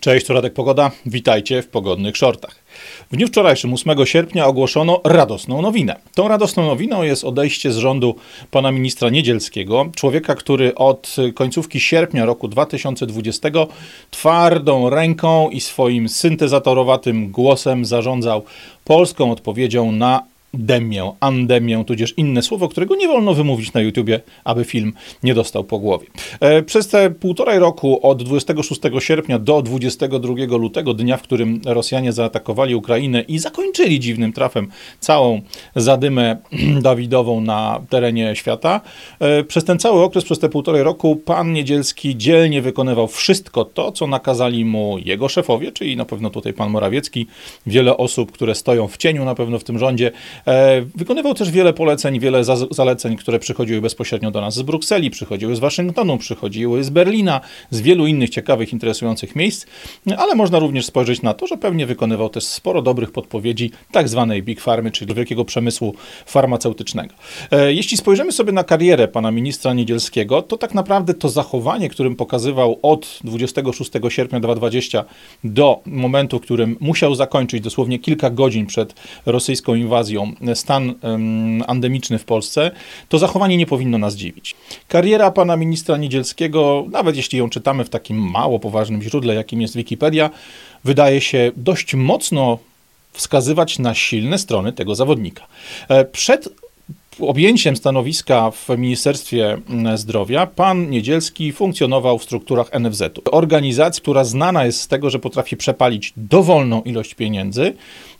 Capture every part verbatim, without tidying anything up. Cześć, to Radek Pogoda. Witajcie w Pogodnych Szortach. W dniu wczorajszym, ósmego sierpnia, ogłoszono radosną nowinę. Tą radosną nowiną jest odejście z rządu pana ministra Niedzielskiego, człowieka, który od końcówki sierpnia roku dwa tysiące dwudziestego twardą ręką i swoim syntezatorowatym głosem zarządzał polską odpowiedzią na demię, andemię, tudzież inne słowo, którego nie wolno wymówić na YouTubie, aby film nie dostał po głowie. Przez te półtoraj roku, od dwudziestego szóstego sierpnia do dwudziestego drugiego lutego, dnia, w którym Rosjanie zaatakowali Ukrainę i zakończyli dziwnym trafem całą zadymę Dawidową na terenie świata, przez ten cały okres, przez te półtorej roku, pan Niedzielski dzielnie wykonywał wszystko to, co nakazali mu jego szefowie, czyli na pewno tutaj pan Morawiecki, wiele osób, które stoją w cieniu na pewno w tym rządzie. Wykonywał też wiele poleceń, wiele zaleceń, które przychodziły bezpośrednio do nas z Brukseli, przychodziły z Waszyngtonu, przychodziły z Berlina, z wielu innych ciekawych, interesujących miejsc, ale można również spojrzeć na to, że pewnie wykonywał też sporo dobrych podpowiedzi tak zwanej Big Pharmy, czyli wielkiego przemysłu farmaceutycznego. Jeśli spojrzymy sobie na karierę pana ministra Niedzielskiego, to tak naprawdę to zachowanie, którym pokazywał od dwudziestego szóstego sierpnia dwa tysiące dwudziestego do momentu, w którym musiał zakończyć dosłownie kilka godzin przed rosyjską inwazją stan um, endemiczny w Polsce, to zachowanie nie powinno nas dziwić. Kariera pana ministra Niedzielskiego, nawet jeśli ją czytamy w takim mało poważnym źródle, jakim jest Wikipedia, wydaje się dość mocno wskazywać na silne strony tego zawodnika. Przed objęciem stanowiska w Ministerstwie Zdrowia pan Niedzielski funkcjonował w strukturach en ef zetu. Organizacji, która znana jest z tego, że potrafi przepalić dowolną ilość pieniędzy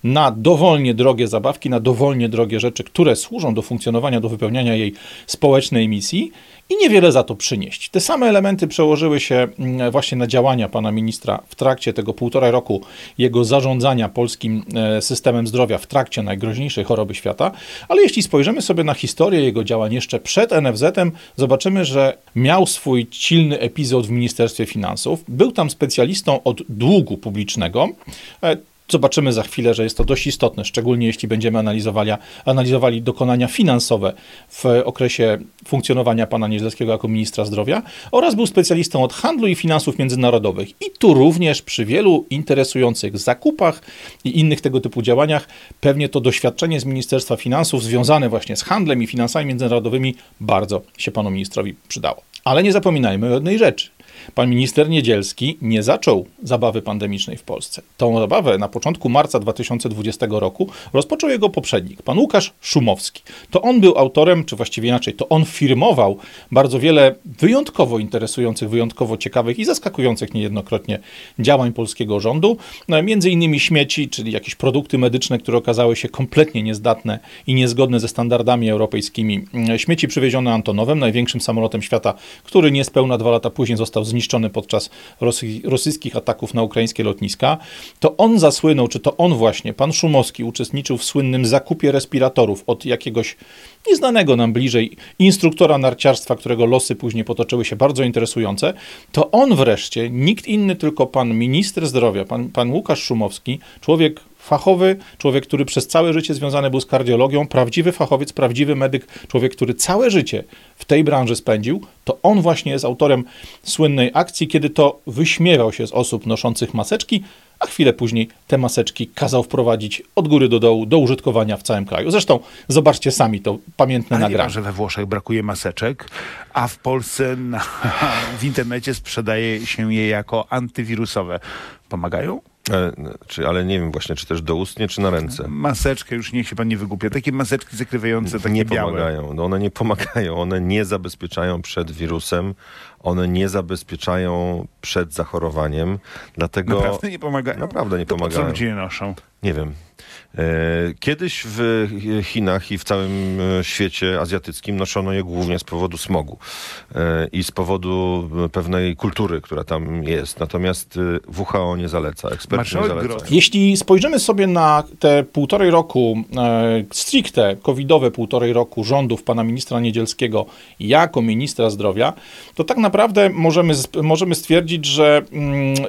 na dowolnie drogie zabawki, na dowolnie drogie rzeczy, które służą do funkcjonowania, do wypełniania jej społecznej misji i niewiele za to przynieść. Te same elementy przełożyły się właśnie na działania pana ministra w trakcie tego półtora roku jego zarządzania polskim systemem zdrowia w trakcie najgroźniejszej choroby świata, ale jeśli spojrzymy sobie na historię jego działań jeszcze przed en ef zetem, zobaczymy, że miał swój silny epizod w Ministerstwie Finansów. Był tam specjalistą od długu publicznego. Zobaczymy za chwilę, że jest to dość istotne, szczególnie jeśli będziemy analizowali, analizowali dokonania finansowe w okresie funkcjonowania pana Niedzielskiego jako ministra zdrowia, oraz był specjalistą od handlu i finansów międzynarodowych. I tu również przy wielu interesujących zakupach i innych tego typu działaniach pewnie to doświadczenie z Ministerstwa Finansów związane właśnie z handlem i finansami międzynarodowymi bardzo się panu ministrowi przydało. Ale nie zapominajmy o jednej rzeczy. Pan minister Niedzielski nie zaczął zabawy pandemicznej w Polsce. Tą zabawę na początku marca dwa tysiące dwudziestego roku rozpoczął jego poprzednik, pan Łukasz Szumowski. To on był autorem, czy właściwie inaczej, to on firmował bardzo wiele wyjątkowo interesujących, wyjątkowo ciekawych i zaskakujących niejednokrotnie działań polskiego rządu. Między innymi śmieci, czyli jakieś produkty medyczne, które okazały się kompletnie niezdatne i niezgodne ze standardami europejskimi. Śmieci przywiezione Antonowem, największym samolotem świata, który niespełna dwa lata później został zniszczony podczas rosy- rosyjskich ataków na ukraińskie lotniska, to on zasłynął, czy to on właśnie, pan Szumowski, uczestniczył w słynnym zakupie respiratorów od jakiegoś nieznanego nam bliżej instruktora narciarstwa, którego losy później potoczyły się bardzo interesujące, to on wreszcie, nikt inny, tylko pan minister zdrowia, pan, pan Łukasz Szumowski, człowiek fachowy, człowiek, który przez całe życie związany był z kardiologią, prawdziwy fachowiec, prawdziwy medyk, człowiek, który całe życie w tej branży spędził, to on właśnie jest autorem słynnej akcji, kiedy to wyśmiewał się z osób noszących maseczki, a chwilę później te maseczki kazał wprowadzić od góry do dołu do użytkowania w całym kraju. Zresztą zobaczcie sami to pamiętne nagranie. Nie ma, że we Włoszech brakuje maseczek, a w Polsce na, w internecie sprzedaje się je jako antywirusowe. Pomagają? Ale, czy, ale nie wiem właśnie, czy też doustnie, czy na ręce. Maseczkę już niech się pan nie wygłupia. Takie maseczki zakrywające, takie nie białe. Pomagają. No one nie pomagają. One nie zabezpieczają przed wirusem. One nie zabezpieczają przed zachorowaniem. Dlatego naprawdę nie pomagają? Naprawdę nie to pomagają. Po co ludzie je noszą? Nie wiem. Kiedyś w Chinach i w całym świecie azjatyckim noszono je głównie z powodu smogu i z powodu pewnej kultury, która tam jest. Natomiast W H O nie zaleca, eksperci nie zalecają. Jeśli spojrzymy sobie na te półtorej roku, stricte covidowe półtorej roku rządów pana ministra Niedzielskiego jako ministra zdrowia, to tak naprawdę możemy, możemy stwierdzić, że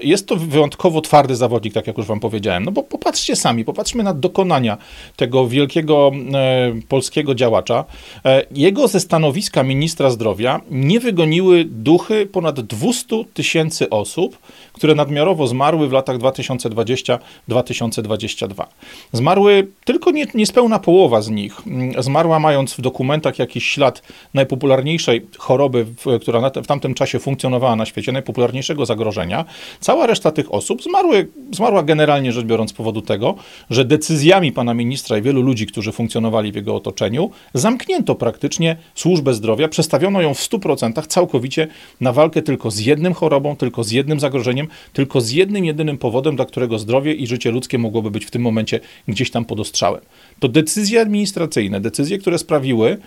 jest to wyjątkowo twardy zawodnik, tak jak już wam powiedziałem. No bo popatrzcie sami, popatrzmy na dokonania tego wielkiego e, polskiego działacza. E, jego ze stanowiska ministra zdrowia nie wygoniły duchy ponad dwieście tysięcy osób, które nadmiarowo zmarły w latach dwa tysiące dwudziestym do dwa tysiące dwudziestego drugiego. Zmarły tylko nie, niespełna połowa z nich. Zmarła mając w dokumentach jakiś ślad najpopularniejszej choroby, w, która na te, w tamtym czasie funkcjonowała na świecie, najpopularniejszego zagrożenia. Cała reszta tych osób zmarły, zmarła generalnie rzecz biorąc z powodu tego, że decyzjami pana ministra i wielu ludzi, którzy funkcjonowali w jego otoczeniu, zamknięto praktycznie służbę zdrowia, przestawiono ją w stu procentach całkowicie na walkę tylko z jednym chorobą, tylko z jednym zagrożeniem, tylko z jednym jedynym powodem, dla którego zdrowie i życie ludzkie mogłoby być w tym momencie gdzieś tam pod ostrzałem. To decyzje administracyjne, decyzje, które sprawiły,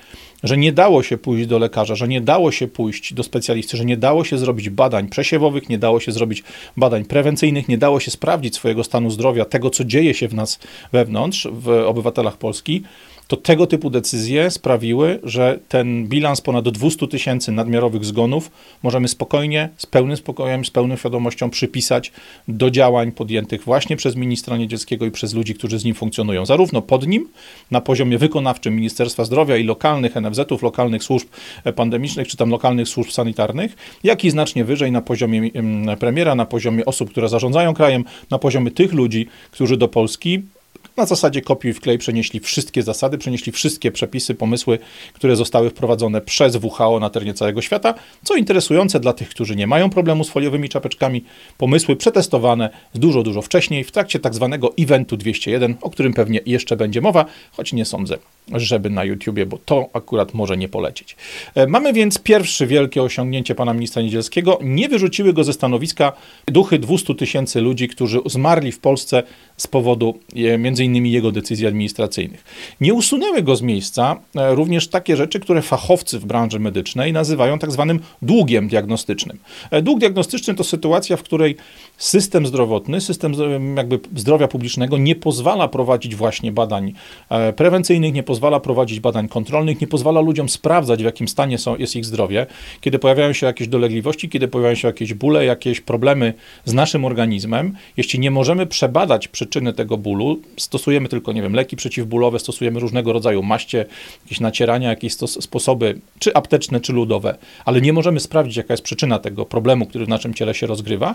że nie dało się pójść do lekarza, że nie dało się pójść do specjalisty, że nie dało się zrobić badań przesiewowych, nie dało się zrobić badań prewencyjnych, nie dało się sprawdzić swojego stanu zdrowia, tego, co dzieje się w nas wewnątrz, w obywatelach Polski, to tego typu decyzje sprawiły, że ten bilans ponad dwieście tysięcy nadmiarowych zgonów możemy spokojnie, z pełnym spokojem, z pełną świadomością przypisać do działań podjętych właśnie przez ministra Niedzielskiego i przez ludzi, którzy z nim funkcjonują. Zarówno pod nim, na poziomie wykonawczym Ministerstwa Zdrowia i lokalnych en ef zetów, lokalnych służb pandemicznych, czy tam lokalnych służb sanitarnych, jak i znacznie wyżej na poziomie premiera, na poziomie osób, które zarządzają krajem, na poziomie tych ludzi, którzy do Polski na zasadzie kopiuj i wklej przenieśli wszystkie zasady, przenieśli wszystkie przepisy, pomysły, które zostały wprowadzone przez wu ha o na terenie całego świata, co interesujące dla tych, którzy nie mają problemu z foliowymi czapeczkami, pomysły przetestowane dużo, dużo wcześniej w trakcie tak zwanego Eventu dwieście jeden, o którym pewnie jeszcze będzie mowa, choć nie sądzę, żeby na YouTubie, bo to akurat może nie polecieć. Mamy więc pierwsze wielkie osiągnięcie pana ministra Niedzielskiego. Nie wyrzuciły go ze stanowiska duchy dwieście tysięcy ludzi, którzy zmarli w Polsce z powodu między innymi jego decyzji administracyjnych. Nie usunęły go z miejsca również takie rzeczy, które fachowcy w branży medycznej nazywają tak zwanym długiem diagnostycznym. Dług diagnostyczny to sytuacja, w której system zdrowotny, system jakby zdrowia publicznego nie pozwala prowadzić właśnie badań prewencyjnych, nie pozwala prowadzić badań kontrolnych, nie pozwala ludziom sprawdzać, w jakim stanie są, jest ich zdrowie, kiedy pojawiają się jakieś dolegliwości, kiedy pojawiają się jakieś bóle, jakieś problemy z naszym organizmem. Jeśli nie możemy przebadać przyczyny tego bólu, stosujemy tylko, nie wiem, leki przeciwbólowe, stosujemy różnego rodzaju maście, jakieś nacierania, jakieś stos- sposoby, czy apteczne, czy ludowe, ale nie możemy sprawdzić, jaka jest przyczyna tego problemu, który w naszym ciele się rozgrywa,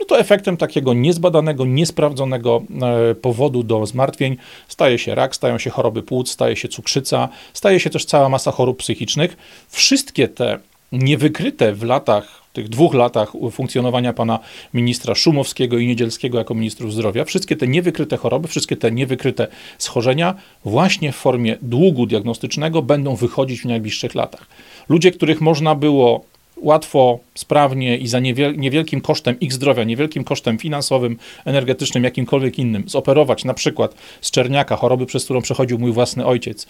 no to efektem takiego niezbadanego, niesprawdzonego e, powodu do zmartwień staje się rak, stają się choroby płuc, staje się cukrzyca, staje się też cała masa chorób psychicznych. Wszystkie te niewykryte w latach tych dwóch latach funkcjonowania pana ministra Szumowskiego i Niedzielskiego jako ministrów zdrowia, wszystkie te niewykryte choroby, wszystkie te niewykryte schorzenia właśnie w formie długu diagnostycznego będą wychodzić w najbliższych latach. Ludzie, których można było łatwo, sprawnie i za niewielkim kosztem ich zdrowia, niewielkim kosztem finansowym, energetycznym, jakimkolwiek innym, zoperować na przykład z czerniaka, choroby, przez którą przechodził mój własny ojciec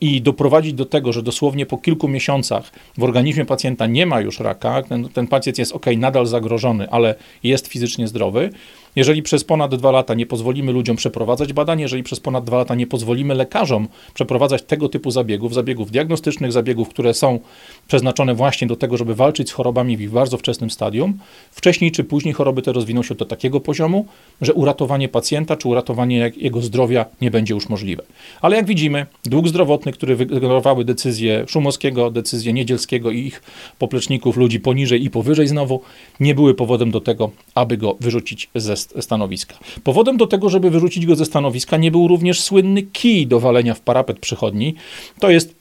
i doprowadzić do tego, że dosłownie po kilku miesiącach w organizmie pacjenta nie ma już raka, ten, ten pacjent jest ok, nadal zagrożony, ale jest fizycznie zdrowy. Jeżeli przez ponad dwa lata nie pozwolimy ludziom przeprowadzać badań, jeżeli przez ponad dwa lata nie pozwolimy lekarzom przeprowadzać tego typu zabiegów, zabiegów diagnostycznych, zabiegów, które są przeznaczone właśnie do tego, żeby walczyć z chorobami w ich bardzo wczesnym stadium, wcześniej czy później choroby te rozwiną się do takiego poziomu, że uratowanie pacjenta czy uratowanie jego zdrowia nie będzie już możliwe. Ale jak widzimy, dług zdrowotny, który wygenerowały decyzje Szumowskiego, decyzje Niedzielskiego i ich popleczników, ludzi poniżej i powyżej znowu, nie były powodem do tego, aby go wyrzucić ze stanowiska. Powodem do tego, żeby wyrzucić go ze stanowiska, nie był również słynny kij do walenia w parapet przychodni. To jest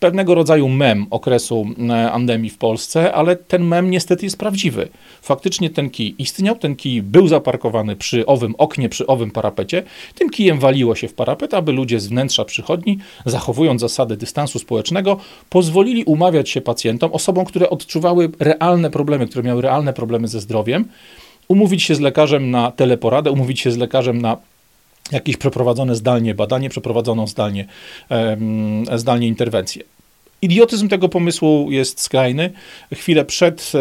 pewnego rodzaju mem okresu pandemii w Polsce, ale ten mem niestety jest prawdziwy. Faktycznie ten kij istniał, ten kij był zaparkowany przy owym oknie, przy owym parapecie. Tym kijem waliło się w parapet, aby ludzie z wnętrza przychodni, zachowując zasady dystansu społecznego, pozwolili umawiać się pacjentom, osobom, które odczuwały realne problemy, które miały realne problemy ze zdrowiem, umówić się z lekarzem na teleporadę, umówić się z lekarzem na jakieś przeprowadzone zdalnie badanie, przeprowadzoną zdalnie, um, zdalnie interwencję. Idiotyzm tego pomysłu jest skrajny. Chwilę przed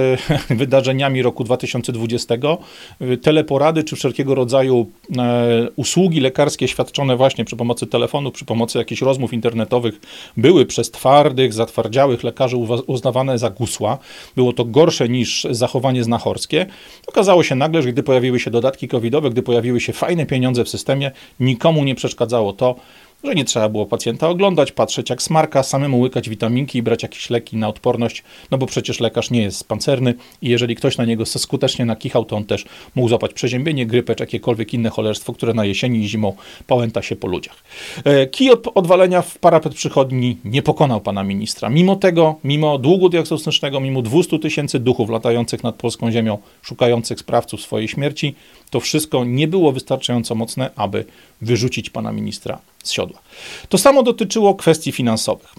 e, wydarzeniami roku dwa tysiące dwudziestego e, teleporady czy wszelkiego rodzaju e, usługi lekarskie świadczone właśnie przy pomocy telefonu, przy pomocy jakichś rozmów internetowych były przez twardych, zatwardziałych lekarzy uznawane za gusła. Było to gorsze niż zachowanie znachorskie. Okazało się nagle, że gdy pojawiły się dodatki covidowe, gdy pojawiły się fajne pieniądze w systemie, nikomu nie przeszkadzało to, że nie trzeba było pacjenta oglądać, patrzeć jak smarka, samemu łykać witaminki i brać jakieś leki na odporność, no bo przecież lekarz nie jest pancerny i jeżeli ktoś na niego skutecznie nakichał, to on też mógł złapać przeziębienie, grypę czy jakiekolwiek inne cholerstwo, które na jesieni i zimą pałęta się po ludziach. Kij od odwalenia w parapet przychodni nie pokonał pana ministra. Mimo tego, mimo długu diagnostycznego, mimo dwieście tysięcy duchów latających nad polską ziemią, szukających sprawców swojej śmierci, to wszystko nie było wystarczająco mocne, aby wyrzucić pana ministra z siodła. To samo dotyczyło kwestii finansowych.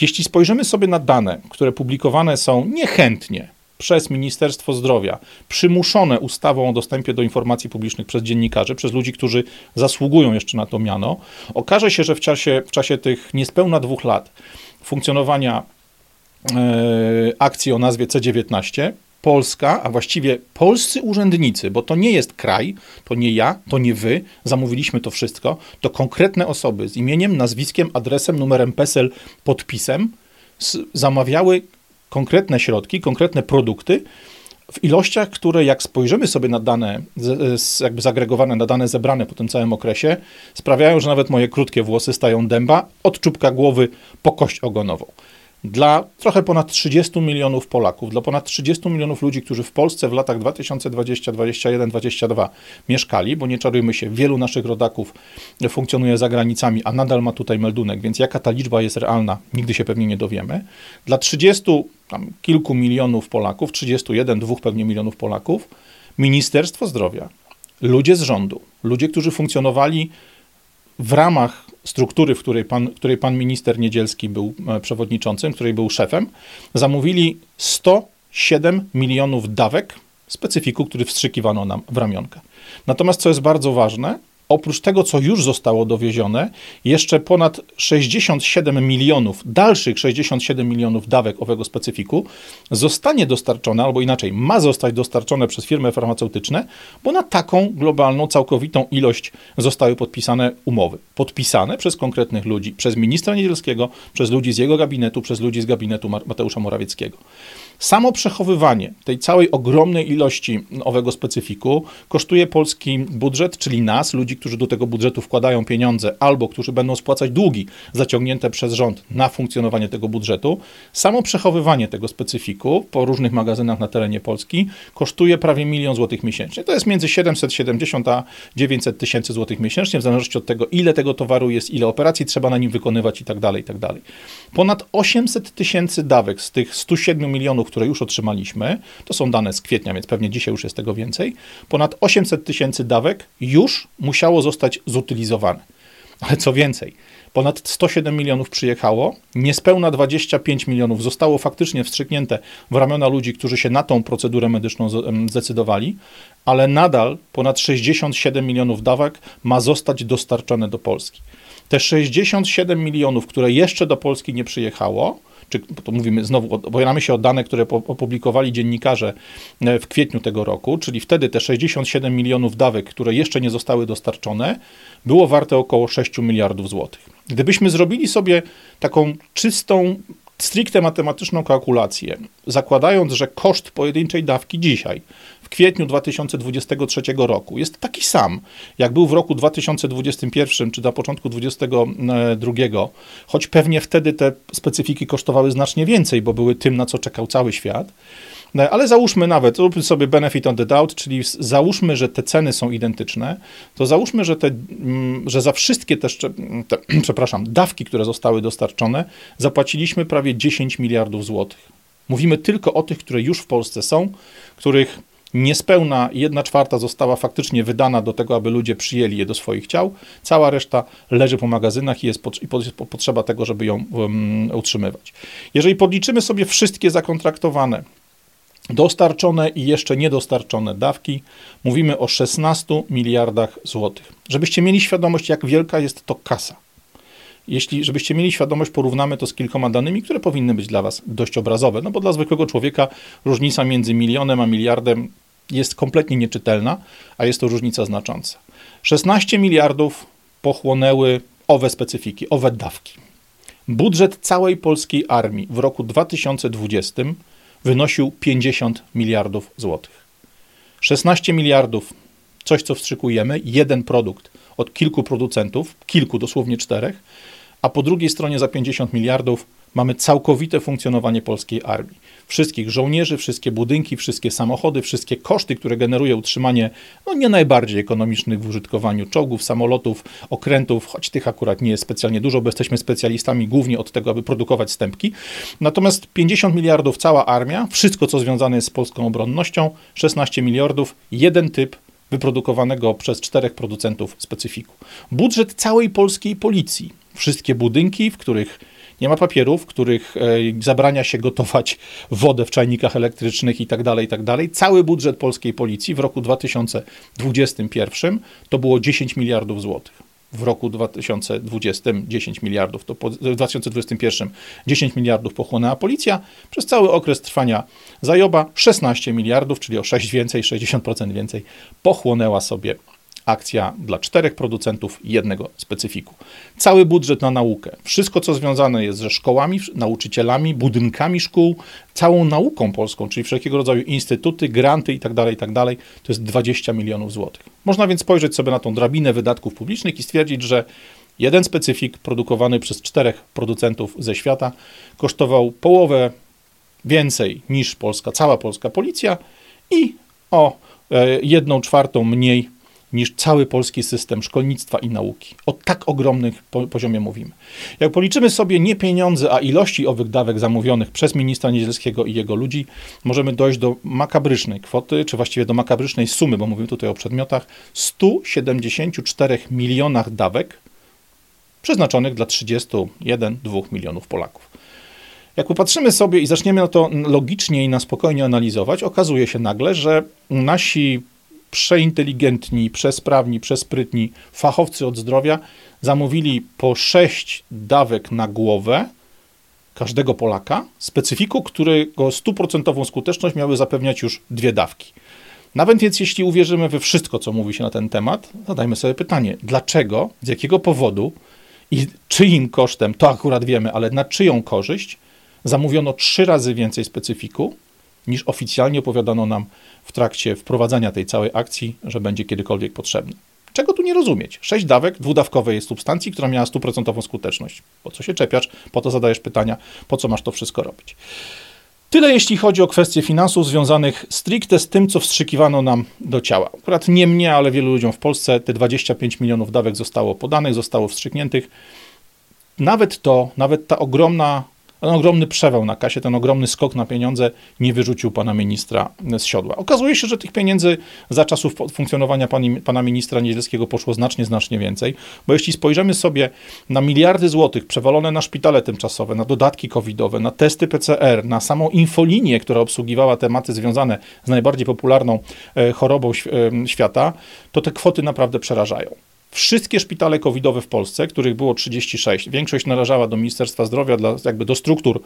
Jeśli spojrzymy sobie na dane, które publikowane są niechętnie przez Ministerstwo Zdrowia, przymuszone ustawą o dostępie do informacji publicznych przez dziennikarzy, przez ludzi, którzy zasługują jeszcze na to miano, okaże się, że w czasie, w czasie tych niespełna dwóch lat funkcjonowania e, akcji o nazwie C dziewiętnaście, Polska, a właściwie polscy urzędnicy, bo to nie jest kraj, to nie ja, to nie wy, zamówiliśmy to wszystko, to konkretne osoby z imieniem, nazwiskiem, adresem, numerem PESEL, podpisem z, zamawiały konkretne środki, konkretne produkty w ilościach, które jak spojrzymy sobie na dane, jakby zagregowane na dane zebrane po tym całym okresie, sprawiają, że nawet moje krótkie włosy stają dęba od czubka głowy po kość ogonową. Dla trochę ponad trzydziestu milionów Polaków, dla ponad trzydziestu milionów ludzi, którzy w Polsce w latach dwa tysiące dwudziestym, dwudziestym pierwszym, dwudziestym drugim mieszkali, bo nie czarujmy się, wielu naszych rodaków funkcjonuje za granicami, a nadal ma tutaj meldunek, więc jaka ta liczba jest realna, nigdy się pewnie nie dowiemy. Dla trzydziestu tam, kilku milionów Polaków, trzydziestu jeden, dwóch pewnie milionów Polaków, Ministerstwo Zdrowia, ludzie z rządu, ludzie, którzy funkcjonowali w ramach struktury, w której pan, której pan minister Niedzielski był przewodniczącym, której był szefem, zamówili sto siedem milionów dawek specyfiku, który wstrzykiwano nam w ramionka. Natomiast, co jest bardzo ważne, oprócz tego, co już zostało dowiezione, jeszcze ponad sześćdziesiąt siedem milionów, dalszych sześćdziesiąt siedem milionów dawek owego specyfiku zostanie dostarczone, albo inaczej ma zostać dostarczone przez firmy farmaceutyczne, bo na taką globalną, całkowitą ilość zostały podpisane umowy. Podpisane przez konkretnych ludzi, przez ministra Niedzielskiego, przez ludzi z jego gabinetu, przez ludzi z gabinetu Mateusza Morawieckiego. Samo przechowywanie tej całej ogromnej ilości owego specyfiku kosztuje polski budżet, czyli nas, ludzi, którzy do tego budżetu wkładają pieniądze albo którzy będą spłacać długi zaciągnięte przez rząd na funkcjonowanie tego budżetu. Samo przechowywanie tego specyfiku po różnych magazynach na terenie Polski kosztuje prawie milion złotych miesięcznie. To jest między siedemset siedemdziesiąt a dziewięćset tysięcy złotych miesięcznie, w zależności od tego, ile tego towaru jest, ile operacji trzeba na nim wykonywać i tak dalej, i tak dalej. Ponad osiemset tysięcy dawek z tych stu siedmiu milionów, które już otrzymaliśmy, to są dane z kwietnia, więc pewnie dzisiaj już jest tego więcej, ponad osiemset tysięcy dawek już musiało zostać zutylizowane. Ale co więcej, ponad sto siedem milionów przyjechało, niespełna dwadzieścia pięć milionów zostało faktycznie wstrzyknięte w ramiona ludzi, którzy się na tą procedurę medyczną zdecydowali, ale nadal ponad sześćdziesiąt siedem milionów dawek ma zostać dostarczone do Polski. Te sześćdziesiąt siedem milionów, które jeszcze do Polski nie przyjechało, czy to mówimy znowu, opieramy się o dane, które opublikowali dziennikarze w kwietniu tego roku, czyli wtedy te sześćdziesiąt siedem milionów dawek, które jeszcze nie zostały dostarczone, było warte około sześciu miliardów złotych. Gdybyśmy zrobili sobie taką czystą, stricte matematyczną kalkulację, zakładając, że koszt pojedynczej dawki dzisiaj, w kwietniu dwa tysiące dwudziestego trzeciego roku, jest taki sam, jak był w roku dwa tysiące dwudziestym pierwszym czy na początku dwa tysiące dwudziestego drugiego, choć pewnie wtedy te specyfiki kosztowały znacznie więcej, bo były tym, na co czekał cały świat. Ale załóżmy nawet, zróbmy sobie benefit on the doubt, czyli załóżmy, że te ceny są identyczne, to załóżmy, że, te, że za wszystkie te, te, przepraszam, dawki, które zostały dostarczone, zapłaciliśmy prawie dziesięć miliardów złotych. Mówimy tylko o tych, które już w Polsce są, których niespełna jedna czwarta została faktycznie wydana do tego, aby ludzie przyjęli je do swoich ciał, cała reszta leży po magazynach i jest potrzeba tego, żeby ją um, utrzymywać. Jeżeli podliczymy sobie wszystkie zakontraktowane, dostarczone i jeszcze niedostarczone dawki, mówimy o szesnastu miliardach złotych. Żebyście mieli świadomość, jak wielka jest to kasa. Jeśli, żebyście mieli świadomość, porównamy to z kilkoma danymi, które powinny być dla was dość obrazowe, no bo dla zwykłego człowieka różnica między milionem a miliardem jest kompletnie nieczytelna, a jest to różnica znacząca. szesnaście miliardów pochłonęły owe specyfiki, owe dawki. Budżet całej polskiej armii w roku dwa tysiące dwudziestym wynosił pięćdziesiąt miliardów złotych. szesnaście miliardów, coś co wstrzykujemy, jeden produkt od kilku producentów, kilku, dosłownie czterech, a po drugiej stronie za pięćdziesiąt miliardów mamy całkowite funkcjonowanie polskiej armii. Wszystkich żołnierzy, wszystkie budynki, wszystkie samochody, wszystkie koszty, które generuje utrzymanie no nie najbardziej ekonomicznych w użytkowaniu czołgów, samolotów, okrętów, choć tych akurat nie jest specjalnie dużo, bo jesteśmy specjalistami głównie od tego, aby produkować stępki. Natomiast pięćdziesiąt miliardów cała armia, wszystko co związane jest z polską obronnością, szesnaście miliardów, jeden typ wyprodukowanego przez czterech producentów specyfiku. Budżet całej polskiej policji, wszystkie budynki, w których nie ma papierów, których zabrania się gotować wodę w czajnikach elektrycznych i tak dalej, i tak dalej. Cały budżet polskiej policji w roku dwa tysiące dwudziestym pierwszym to było dziesięć miliardów złotych. W roku dwa tysiące dwudziestym dziesięć miliardów, to po, w dwa tysiące dwudziestym pierwszym dziesięć miliardów pochłonęła policja. Przez cały okres trwania zajoba szesnaście miliardów, czyli o sześć więcej, sześćdziesiąt procent więcej, pochłonęła sobie akcja dla czterech producentów jednego specyfiku. Cały budżet na naukę, wszystko co związane jest ze szkołami, nauczycielami, budynkami szkół, całą nauką polską, czyli wszelkiego rodzaju instytuty, granty itd., itd., to jest dwadzieścia milionów złotych. Można więc spojrzeć sobie na tą drabinę wydatków publicznych i stwierdzić, że jeden specyfik produkowany przez czterech producentów ze świata kosztował połowę więcej niż Polska, cała polska policja i o jedną czwartą mniej niż cały polski system szkolnictwa i nauki. O tak ogromnych poziomie mówimy. Jak policzymy sobie nie pieniądze, a ilości owych dawek zamówionych przez ministra Niedzielskiego i jego ludzi, możemy dojść do makabrycznej kwoty, czy właściwie do makabrycznej sumy, bo mówimy tutaj o przedmiotach, stu siedemdziesięciu czterech milionach dawek przeznaczonych dla trzydziestu jeden do dwóch milionów Polaków. Jak popatrzymy sobie i zaczniemy na to logicznie i na spokojnie analizować, okazuje się nagle, że nasi przeinteligentni, przesprawni, przesprytni fachowcy od zdrowia zamówili po sześć dawek na głowę każdego Polaka, specyfiku, którego stuprocentową skuteczność miały zapewniać już dwie dawki. Nawet więc jeśli uwierzymy we wszystko, co mówi się na ten temat, zadajmy sobie pytanie, dlaczego, z jakiego powodu i czyim kosztem, to akurat wiemy, ale na czyją korzyść zamówiono trzy razy więcej specyfiku, niż oficjalnie opowiadano nam w trakcie wprowadzania tej całej akcji, że będzie kiedykolwiek potrzebny. Czego tu nie rozumieć? Sześć dawek dwudawkowej jest substancji, która miała stuprocentową skuteczność. Po co się czepiasz? Po to zadajesz pytania? Po co masz to wszystko robić? Tyle jeśli chodzi o kwestie finansów związanych stricte z tym, co wstrzykiwano nam do ciała. Akurat nie mnie, ale wielu ludziom w Polsce te dwadzieścia pięć milionów dawek zostało podanych, zostało wstrzykniętych. Nawet to, nawet ta ogromna Ten ogromny przewał na kasie, ten ogromny skok na pieniądze nie wyrzucił pana ministra z siodła. Okazuje się, że tych pieniędzy za czasów funkcjonowania pani, pana ministra Niedzielskiego poszło znacznie, znacznie więcej, bo jeśli spojrzymy sobie na miliardy złotych przewalone na szpitale tymczasowe, na dodatki covidowe, na testy P C R, na samą infolinię, która obsługiwała tematy związane z najbardziej popularną chorobą świata, to te kwoty naprawdę przerażają. Wszystkie szpitale covidowe w Polsce, których było trzydzieści sześć, większość należała do Ministerstwa Zdrowia, dla, jakby do struktur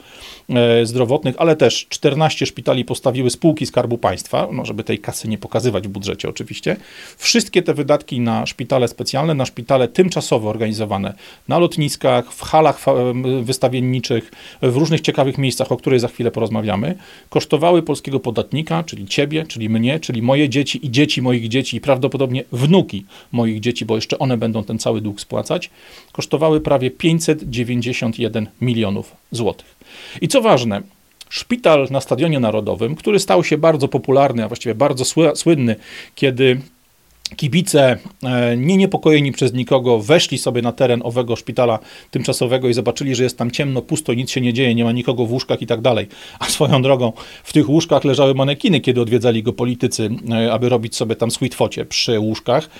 e, zdrowotnych, ale też czternaście szpitali postawiły spółki Skarbu Państwa, no żeby tej kasy nie pokazywać w budżecie oczywiście. Wszystkie te wydatki na szpitale specjalne, na szpitale tymczasowo organizowane, na lotniskach, w halach wystawienniczych, w różnych ciekawych miejscach, o których za chwilę porozmawiamy, kosztowały polskiego podatnika, czyli ciebie, czyli mnie, czyli moje dzieci i dzieci moich dzieci i prawdopodobnie wnuki moich dzieci, bo jeszcze one będą ten cały dług spłacać, kosztowały prawie pięćset dziewięćdziesiąt jeden milionów złotych. I co ważne, szpital na Stadionie Narodowym, który stał się bardzo popularny, a właściwie bardzo słynny, kiedy kibice, nie niepokojeni przez nikogo, weszli sobie na teren owego szpitala tymczasowego i zobaczyli, że jest tam ciemno, pusto, nic się nie dzieje, nie ma nikogo w łóżkach i tak dalej. A swoją drogą w tych łóżkach leżały manekiny, kiedy odwiedzali go politycy, aby robić sobie tam sweet focie przy łóżkach.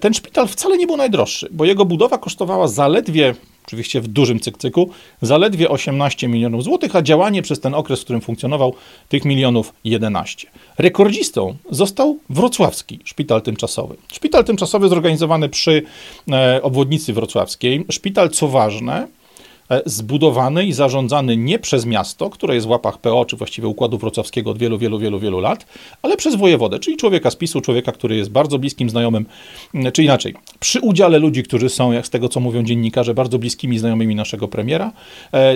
Ten szpital wcale nie był najdroższy, bo jego budowa kosztowała zaledwie, oczywiście w dużym cykcyku, zaledwie osiemnaście milionów złotych, a działanie przez ten okres, w którym funkcjonował, tych milionów jedenaście. Rekordzistą został wrocławski szpital tymczasowy. Szpital tymczasowy zorganizowany przy e, obwodnicy wrocławskiej. Szpital, co ważne, e, zbudowany i zarządzany nie przez miasto, które jest w łapach P O, czy właściwie Układu Wrocławskiego od wielu, wielu, wielu, wielu lat, ale przez wojewodę, czyli człowieka z PiSu, człowieka, który jest bardzo bliskim znajomym, czy inaczej, przy udziale ludzi, którzy są, jak z tego co mówią dziennikarze, bardzo bliskimi znajomymi naszego premiera.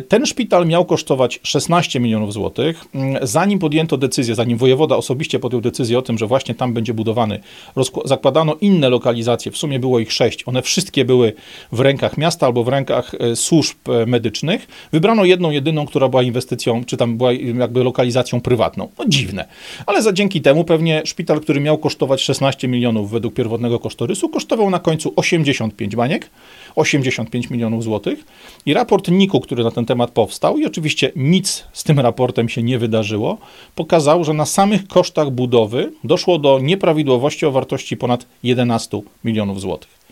Ten szpital miał kosztować szesnaście milionów złotych. Zanim podjęto decyzję, zanim wojewoda osobiście podjął decyzję o tym, że właśnie tam będzie budowany, zakładano inne lokalizacje, w sumie było ich sześć. One wszystkie były w rękach miasta albo w rękach służb medycznych. Wybrano jedną jedyną, która była inwestycją, czy tam była jakby lokalizacją prywatną. No dziwne, ale za, dzięki temu pewnie szpital, który miał kosztować szesnaście milionów według pierwotnego kosztorysu, kosztował na końcu osiemdziesiąt pięć baniek, osiemdziesiąt pięć milionów złotych i raport niku, który na ten temat powstał, i oczywiście nic z tym raportem się nie wydarzyło, pokazał, że na samych kosztach budowy doszło do nieprawidłowości o wartości ponad jedenaście milionów złotych.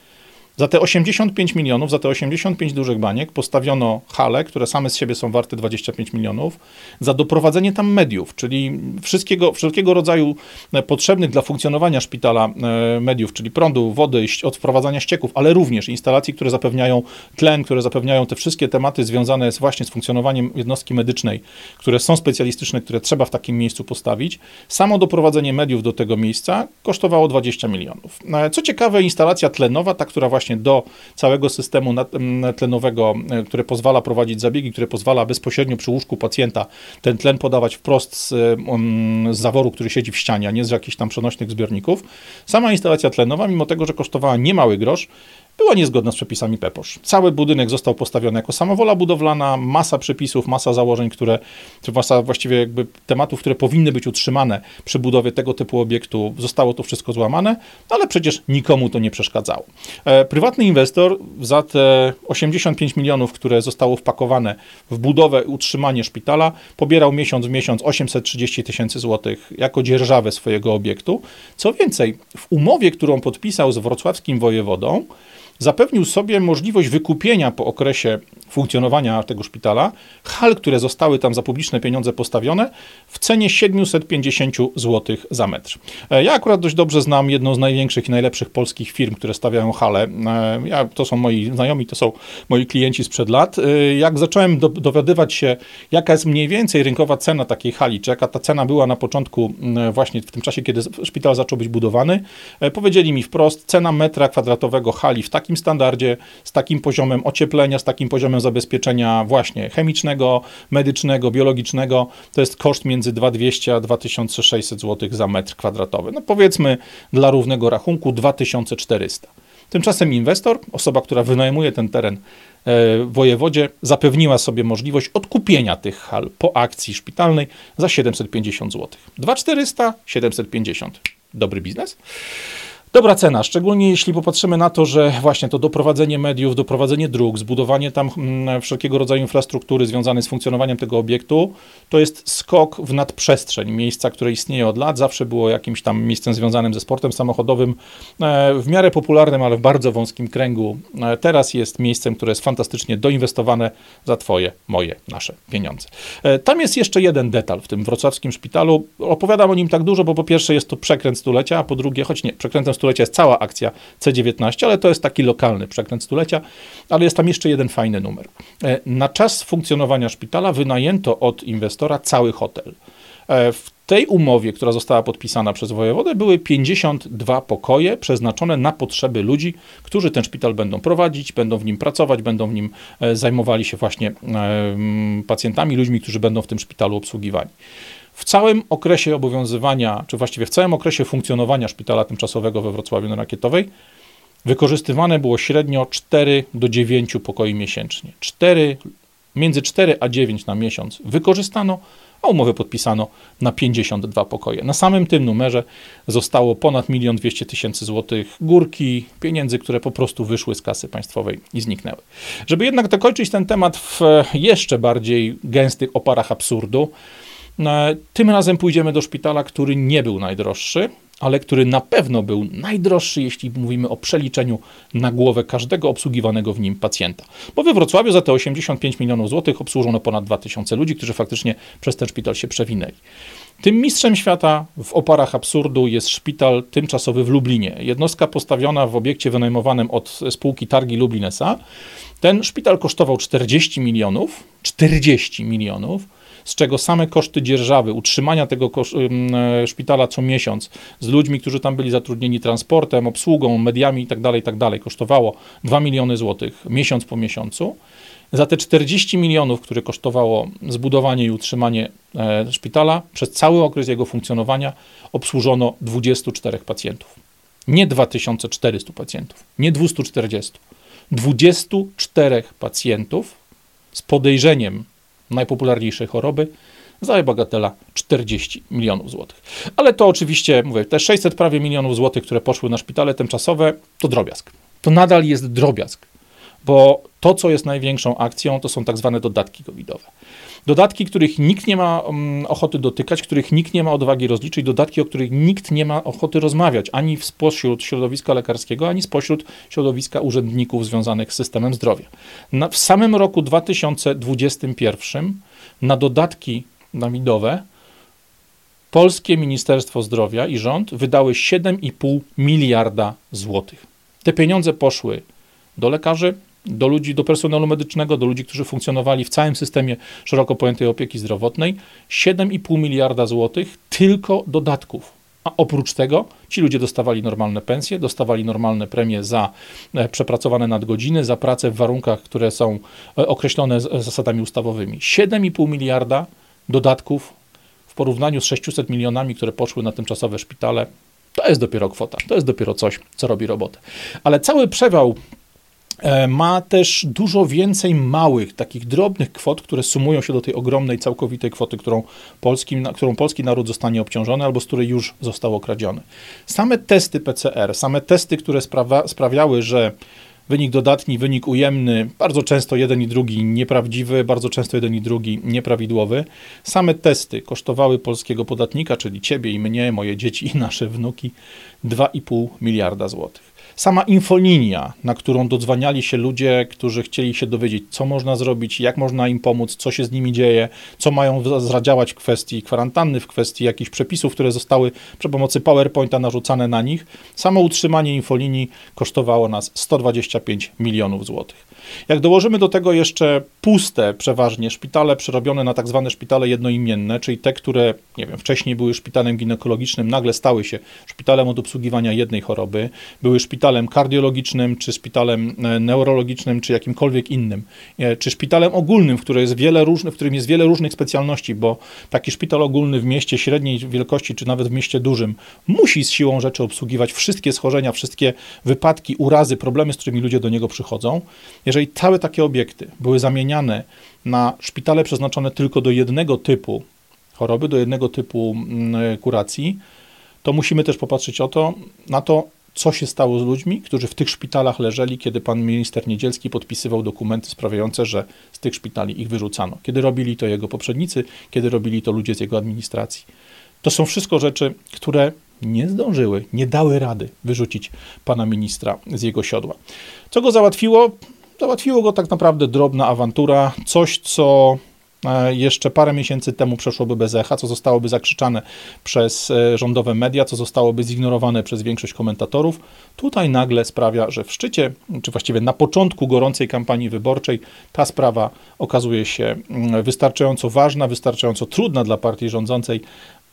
Za te osiemdziesiąt pięć milionów, za te osiemdziesiąt pięć dużych baniek postawiono hale, które same z siebie są warte dwadzieścia pięć milionów, za doprowadzenie tam mediów, czyli wszystkiego, wszelkiego rodzaju potrzebnych dla funkcjonowania szpitala mediów, czyli prądu, wody, odprowadzania ścieków, ale również instalacji, które zapewniają tlen, które zapewniają te wszystkie tematy związane z, właśnie z funkcjonowaniem jednostki medycznej, które są specjalistyczne, które trzeba w takim miejscu postawić. Samo doprowadzenie mediów do tego miejsca kosztowało dwadzieścia milionów. Co ciekawe, instalacja tlenowa, ta, która właśnie do całego systemu tlenowego, które pozwala prowadzić zabiegi, które pozwala bezpośrednio przy łóżku pacjenta ten tlen podawać wprost z, z zaworu, który siedzi w ścianie, a nie z jakichś tam przenośnych zbiorników. Sama instalacja tlenowa, mimo tego, że kosztowała niemały grosz, była niezgodna z przepisami peposz. Cały budynek został postawiony jako samowola budowlana, masa przepisów, masa założeń, które, masa właściwie jakby tematów, które powinny być utrzymane przy budowie tego typu obiektu, zostało to wszystko złamane, ale przecież nikomu to nie przeszkadzało. E, prywatny inwestor za te osiemdziesiąt pięć milionów, które zostało wpakowane w budowę i utrzymanie szpitala, pobierał miesiąc w miesiąc osiemset trzydzieści tysięcy złotych jako dzierżawę swojego obiektu. Co więcej, w umowie, którą podpisał z wrocławskim wojewodą, zapewnił sobie możliwość wykupienia po okresie funkcjonowania tego szpitala hal, które zostały tam za publiczne pieniądze postawione, w cenie siedemset pięćdziesiąt złotych za metr. Ja akurat dość dobrze znam jedną z największych i najlepszych polskich firm, które stawiają hale. Ja, to są moi znajomi, to są moi klienci sprzed lat. Jak zacząłem do, dowiadywać się, jaka jest mniej więcej rynkowa cena takiej hali, czy jaka ta cena była na początku, właśnie w tym czasie, kiedy szpital zaczął być budowany, powiedzieli mi wprost, cena metra kwadratowego hali w takim W takim standardzie, z takim poziomem ocieplenia, z takim poziomem zabezpieczenia właśnie chemicznego, medycznego, biologicznego, to jest koszt między dwa tysiące dwieście a dwa tysiące sześćset złotych za metr kwadratowy. No powiedzmy dla równego rachunku dwa tysiące czterysta. Tymczasem inwestor, osoba, która wynajmuje ten teren wojewodzie, zapewniła sobie możliwość odkupienia tych hal po akcji szpitalnej za siedemset pięćdziesiąt złotych. dwa tysiące czterysta, siedemset pięćdziesiąt. Dobry biznes. Dobra cena, szczególnie jeśli popatrzymy na to, że właśnie to doprowadzenie mediów, doprowadzenie dróg, zbudowanie tam wszelkiego rodzaju infrastruktury związanej z funkcjonowaniem tego obiektu, to jest skok w nadprzestrzeń miejsca, które istnieje od lat, zawsze było jakimś tam miejscem związanym ze sportem samochodowym, w miarę popularnym, ale w bardzo wąskim kręgu. Teraz jest miejscem, które jest fantastycznie doinwestowane za twoje, moje, nasze pieniądze. Tam jest jeszcze jeden detal w tym wrocławskim szpitalu. Opowiadam o nim tak dużo, bo po pierwsze jest to przekręt stulecia, a po drugie, choć nie, przekrętem stulecia jest cała akcja C dziewiętnaście, ale to jest taki lokalny przekręt stulecia, ale jest tam jeszcze jeden fajny numer. Na czas funkcjonowania szpitala wynajęto od inwestora cały hotel. W tej umowie, która została podpisana przez wojewodę, były pięćdziesiąt dwa pokoje przeznaczone na potrzeby ludzi, którzy ten szpital będą prowadzić, będą w nim pracować, będą w nim zajmowali się właśnie pacjentami, ludźmi, którzy będą w tym szpitalu obsługiwani. W całym okresie obowiązywania, czy właściwie w całym okresie funkcjonowania szpitala tymczasowego we Wrocławiu na Rakietowej wykorzystywane było średnio cztery do dziewięciu pokoi miesięcznie. cztery, między cztery a dziewięć na miesiąc wykorzystano, a umowę podpisano na pięćdziesiąt dwa pokoje. Na samym tym numerze zostało ponad milion dwieście tysięcy złotych górki, pieniędzy, które po prostu wyszły z kasy państwowej i zniknęły. Żeby jednak dokończyć ten temat w jeszcze bardziej gęstych oparach absurdu, tym razem pójdziemy do szpitala, który nie był najdroższy, ale który na pewno był najdroższy, jeśli mówimy o przeliczeniu na głowę każdego obsługiwanego w nim pacjenta. Bo we Wrocławiu za te osiemdziesiąt pięć milionów złotych obsłużono ponad dwa tysiące ludzi, którzy faktycznie przez ten szpital się przewinęli. Tym mistrzem świata w oparach absurdu jest szpital tymczasowy w Lublinie. Jednostka postawiona w obiekcie wynajmowanym od spółki Targi Lublin S A. Ten szpital kosztował czterdzieści milionów, czterdzieści milionów, z czego same koszty dzierżawy, utrzymania tego szpitala co miesiąc z ludźmi, którzy tam byli zatrudnieni, transportem, obsługą, mediami itd., itd., kosztowało dwa miliony złotych miesiąc po miesiącu. Za te czterdzieści milionów, które kosztowało zbudowanie i utrzymanie szpitala, przez cały okres jego funkcjonowania obsłużono dwudziestu czterech pacjentów. Nie dwa tysiące czterystu pacjentów, nie dwieście czterdzieści. dwudziestu czterech pacjentów z podejrzeniem najpopularniejszej choroby za bagatela czterdzieści milionów złotych. Ale to oczywiście, mówię, te sześćset prawie milionów złotych, które poszły na szpitale tymczasowe, to drobiazg. To nadal jest drobiazg, bo to, co jest największą akcją, to są tak zwane dodatki covidowe. Dodatki, których nikt nie ma ochoty dotykać, których nikt nie ma odwagi rozliczyć, dodatki, o których nikt nie ma ochoty rozmawiać, ani spośród środowiska lekarskiego, ani spośród środowiska urzędników związanych z systemem zdrowia. Na, w samym roku dwa tysiące dwudziestym pierwszym na dodatki covidowe polskie Ministerstwo Zdrowia i rząd wydały siedem i pół miliarda złotych. Te pieniądze poszły do lekarzy, do ludzi, do personelu medycznego, do ludzi, którzy funkcjonowali w całym systemie szeroko pojętej opieki zdrowotnej. siedem i pół miliarda złotych tylko dodatków. A oprócz tego ci ludzie dostawali normalne pensje, dostawali normalne premie za przepracowane nadgodziny, za pracę w warunkach, które są określone zasadami ustawowymi. siedem i pół miliarda dodatków w porównaniu z sześciuset milionami, które poszły na tymczasowe szpitale. To jest dopiero kwota, to jest dopiero coś, co robi robotę. Ale cały przewał ma też dużo więcej małych, takich drobnych kwot, które sumują się do tej ogromnej, całkowitej kwoty, którą polski, którą polski naród zostanie obciążony albo z której już został okradziony. Same testy P C R, same testy, które sprawa, sprawiały, że wynik dodatni, wynik ujemny, bardzo często jeden i drugi nieprawdziwy, bardzo często jeden i drugi nieprawidłowy. Same testy kosztowały polskiego podatnika, czyli ciebie i mnie, moje dzieci i nasze wnuki, dwa i pół miliarda złotych. Sama infolinia, na którą dodzwaniali się ludzie, którzy chcieli się dowiedzieć, co można zrobić, jak można im pomóc, co się z nimi dzieje, co mają zadziałać w kwestii kwarantanny, w kwestii jakichś przepisów, które zostały przy pomocy PowerPointa narzucane na nich. Samo utrzymanie infolinii kosztowało nas sto dwadzieścia pięć milionów złotych. Jak dołożymy do tego jeszcze puste przeważnie szpitale przerobione na tak zwane szpitale jednoimienne, czyli te, które, nie wiem, wcześniej były szpitalem ginekologicznym, nagle stały się szpitalem od obsługiwania jednej choroby, były szpitalem kardiologicznym, czy szpitalem neurologicznym, czy jakimkolwiek innym, czy szpitalem ogólnym, w którym jest wiele różnych, w którym jest wiele różnych specjalności, bo taki szpital ogólny w mieście średniej wielkości, czy nawet w mieście dużym, musi z siłą rzeczy obsługiwać wszystkie schorzenia, wszystkie wypadki, urazy, problemy, z którymi ludzie do niego przychodzą. Jeżeli całe takie obiekty były zamieniane na szpitale przeznaczone tylko do jednego typu choroby, do jednego typu kuracji, to musimy też popatrzeć o to, na to, co się stało z ludźmi, którzy w tych szpitalach leżeli, kiedy pan minister Niedzielski podpisywał dokumenty sprawiające, że z tych szpitali ich wyrzucano. Kiedy robili to jego poprzednicy, kiedy robili to ludzie z jego administracji. To są wszystko rzeczy, które nie zdążyły, nie dały rady wyrzucić pana ministra z jego siodła. Co go załatwiło? Załatwiło go tak naprawdę drobna awantura, coś, co jeszcze parę miesięcy temu przeszłoby bez echa, co zostałoby zakrzyczane przez rządowe media, co zostałoby zignorowane przez większość komentatorów. Tutaj nagle sprawia, że w szczycie, czy właściwie na początku gorącej kampanii wyborczej, ta sprawa okazuje się wystarczająco ważna, wystarczająco trudna dla partii rządzącej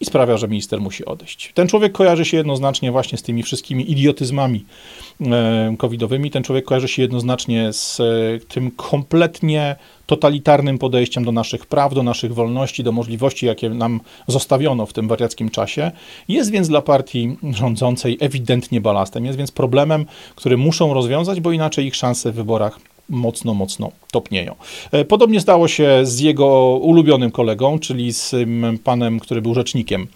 i sprawia, że minister musi odejść. Ten człowiek kojarzy się jednoznacznie właśnie z tymi wszystkimi idiotyzmami covidowymi. Ten człowiek kojarzy się jednoznacznie z tym kompletnie totalitarnym podejściem do naszych praw, do naszych wolności, do możliwości, jakie nam zostawiono w tym wariackim czasie. Jest więc dla partii rządzącej ewidentnie balastem, jest więc problemem, który muszą rozwiązać, bo inaczej ich szanse w wyborach mocno, mocno topnieją. Podobnie stało się z jego ulubionym kolegą, czyli z panem, który był rzecznikiem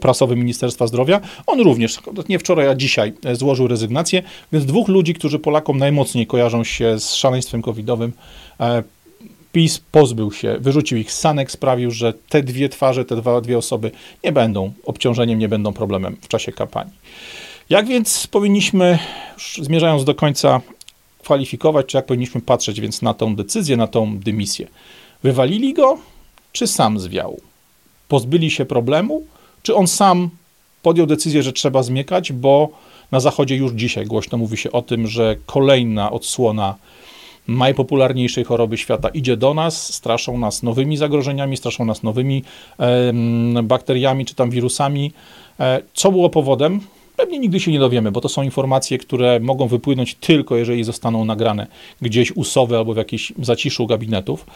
prasowym Ministerstwa Zdrowia. On również, nie wczoraj, a dzisiaj złożył rezygnację, więc dwóch ludzi, którzy Polakom najmocniej kojarzą się z szaleństwem covidowym, PiS pozbył się, wyrzucił ich z sanek, sprawił, że te dwie twarze, te dwa, dwie osoby nie będą obciążeniem, nie będą problemem w czasie kampanii. Jak więc powinniśmy, już zmierzając do końca, kwalifikować, czy jak powinniśmy patrzeć więc na tą decyzję, na tą dymisję? Wywalili go, czy sam zwiał? Pozbyli się problemu, czy on sam podjął decyzję, że trzeba zmiekać, bo na Zachodzie już dzisiaj głośno mówi się o tym, że kolejna odsłona najpopularniejszej choroby świata idzie do nas, straszą nas nowymi zagrożeniami, straszą nas nowymi e, bakteriami czy tam wirusami. E, co było powodem? Pewnie nigdy się nie dowiemy, bo to są informacje, które mogą wypłynąć tylko, jeżeli zostaną nagrane gdzieś u Sowy albo w jakiejś zaciszu gabinetów.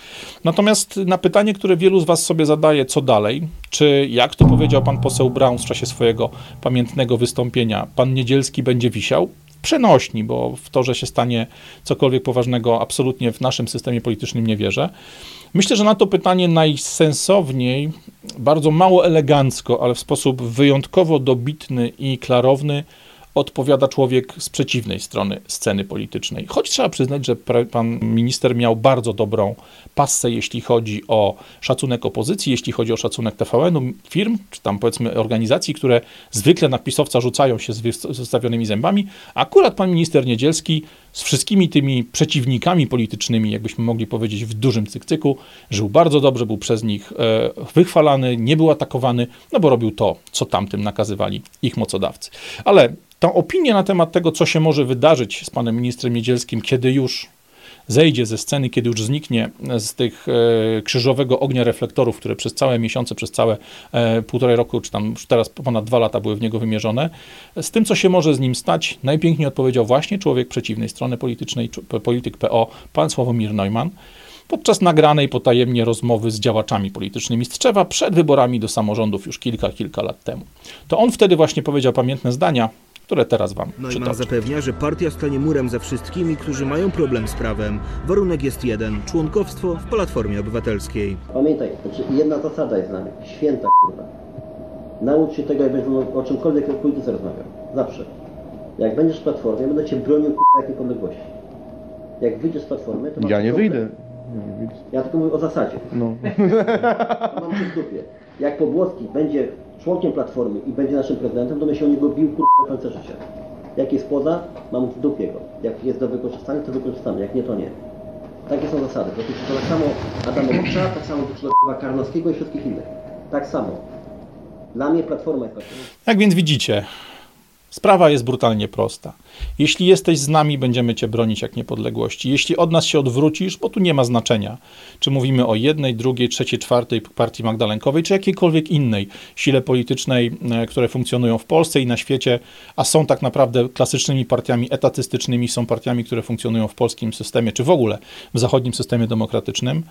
Natomiast na pytanie, które wielu z was sobie zadaje, co dalej, czy jak to powiedział pan poseł Braun w czasie swojego pamiętnego wystąpienia, pan Niedzielski będzie wisiał? Przenośni, bo w to, że się stanie cokolwiek poważnego, absolutnie w naszym systemie politycznym nie wierzę. Myślę, że na to pytanie najsensowniej, bardzo mało elegancko, ale w sposób wyjątkowo dobitny i klarowny odpowiada człowiek z przeciwnej strony sceny politycznej. Choć trzeba przyznać, że pan minister miał bardzo dobrą passę, jeśli chodzi o szacunek opozycji, jeśli chodzi o szacunek T V N-u, firm, czy tam powiedzmy organizacji, które zwykle na pisowca rzucają się z wystawionymi zębami. Akurat pan minister Niedzielski z wszystkimi tymi przeciwnikami politycznymi, jakbyśmy mogli powiedzieć, w dużym cykcyku, żył bardzo dobrze, był przez nich wychwalany, nie był atakowany, no bo robił to, co tamtym nakazywali ich mocodawcy. Ale tą opinię na temat tego, co się może wydarzyć z panem ministrem Niedzielskim, kiedy już zejdzie ze sceny, kiedy już zniknie z tych e, krzyżowego ognia reflektorów, które przez całe miesiące, przez całe e, półtorej roku, czy tam już teraz ponad dwa lata były w niego wymierzone, z tym, co się może z nim stać, najpiękniej odpowiedział właśnie człowiek przeciwnej strony politycznej, polityk P O, pan Sławomir Neumann, podczas nagranej potajemnie rozmowy z działaczami politycznymi z Tczewa przed wyborami do samorządów już kilka, kilka lat temu. To on wtedy właśnie powiedział pamiętne zdania, które teraz wam przytoczę. Neumann zapewnia, że partia stanie murem za wszystkimi, którzy mają problem z prawem. Warunek jest jeden – członkowstwo w Platformie Obywatelskiej. Pamiętaj, znaczy jedna zasada jest z nami. Święta kurwa. Naucz się tego, jak będziesz o czymkolwiek o polityce rozmawiał. Zawsze. Jak będziesz w Platformie, będę cię bronił kurwa jak niepodległości. Jak wyjdziesz z Platformy, to masz... Ja nie wyjdę. Ja tylko mówię o zasadzie. No. Mam to w dupie. Jak Pobłoski będzie członkiem Platformy i będzie naszym prezydentem, to my się o niego bił kurwa do końca życia. Jak jest poza, mam w dupie go. Jak jest do wykorzystania, to wykorzystamy. Jak nie, to nie. Takie są zasady. Dotyczy to tak samo Adamowicza, tak samo dotyczy do Karnowskiego i wszystkich innych. Tak samo. Dla mnie Platforma jest... Jak więc widzicie, sprawa jest brutalnie prosta. Jeśli jesteś z nami, będziemy cię bronić jak niepodległości. Jeśli od nas się odwrócisz, bo tu nie ma znaczenia, czy mówimy o jednej, drugiej, trzeciej, czwartej partii magdalenkowej, czy jakiejkolwiek innej sile politycznej, które funkcjonują w Polsce i na świecie, a są tak naprawdę klasycznymi partiami etatystycznymi, są partiami, które funkcjonują w polskim systemie, czy w ogóle w zachodnim systemie demokratycznym.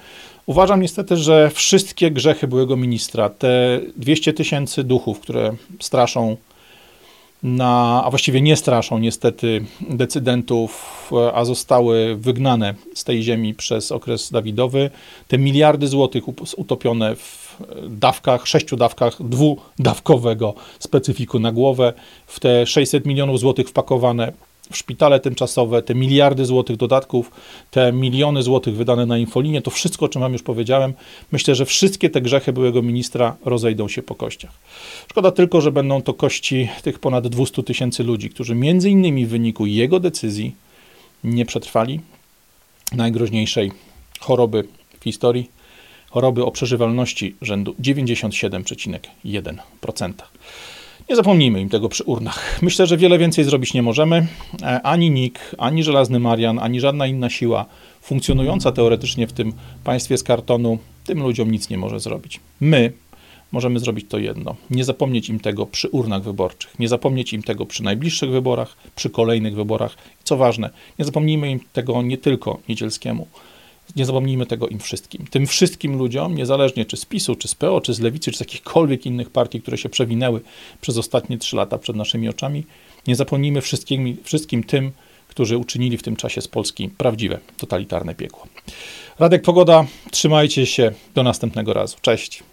Uważam niestety, że wszystkie grzechy byłego ministra, te dwieście tysięcy duchów, które straszą, Na, a właściwie nie straszą niestety decydentów, a zostały wygnane z tej ziemi przez okres Dawidowy. Te miliardy złotych utopione w dawkach, sześciu dawkach dwudawkowego specyfiku na głowę, w te sześćset milionów złotych wpakowane w szpitale tymczasowe, te miliardy złotych dodatków, te miliony złotych wydane na infolinię, to wszystko, o czym wam już powiedziałem, myślę, że wszystkie te grzechy byłego ministra rozejdą się po kościach. Szkoda tylko, że będą to kości tych ponad dwieście tysięcy ludzi, którzy między innymi w wyniku jego decyzji nie przetrwali najgroźniejszej choroby w historii, choroby o przeżywalności rzędu dziewięćdziesiąt siedem przecinek jeden procent. Nie zapomnijmy im tego przy urnach. Myślę, że wiele więcej zrobić nie możemy. Ani N I K, ani Żelazny Marian, ani żadna inna siła funkcjonująca teoretycznie w tym państwie z kartonu, tym ludziom nic nie może zrobić. My możemy zrobić to jedno. Nie zapomnieć im tego przy urnach wyborczych. Nie zapomnieć im tego przy najbliższych wyborach, przy kolejnych wyborach. I co ważne, nie zapomnijmy im tego nie tylko Niedzielskiemu. Nie zapomnijmy tego im wszystkim. Tym wszystkim ludziom, niezależnie czy z PiSu, czy z P O, czy z Lewicy, czy z jakichkolwiek innych partii, które się przewinęły przez ostatnie trzy lata przed naszymi oczami, nie zapomnijmy wszystkim, wszystkim tym, którzy uczynili w tym czasie z Polski prawdziwe, totalitarne piekło. Radek Pogoda, trzymajcie się, do następnego razu. Cześć!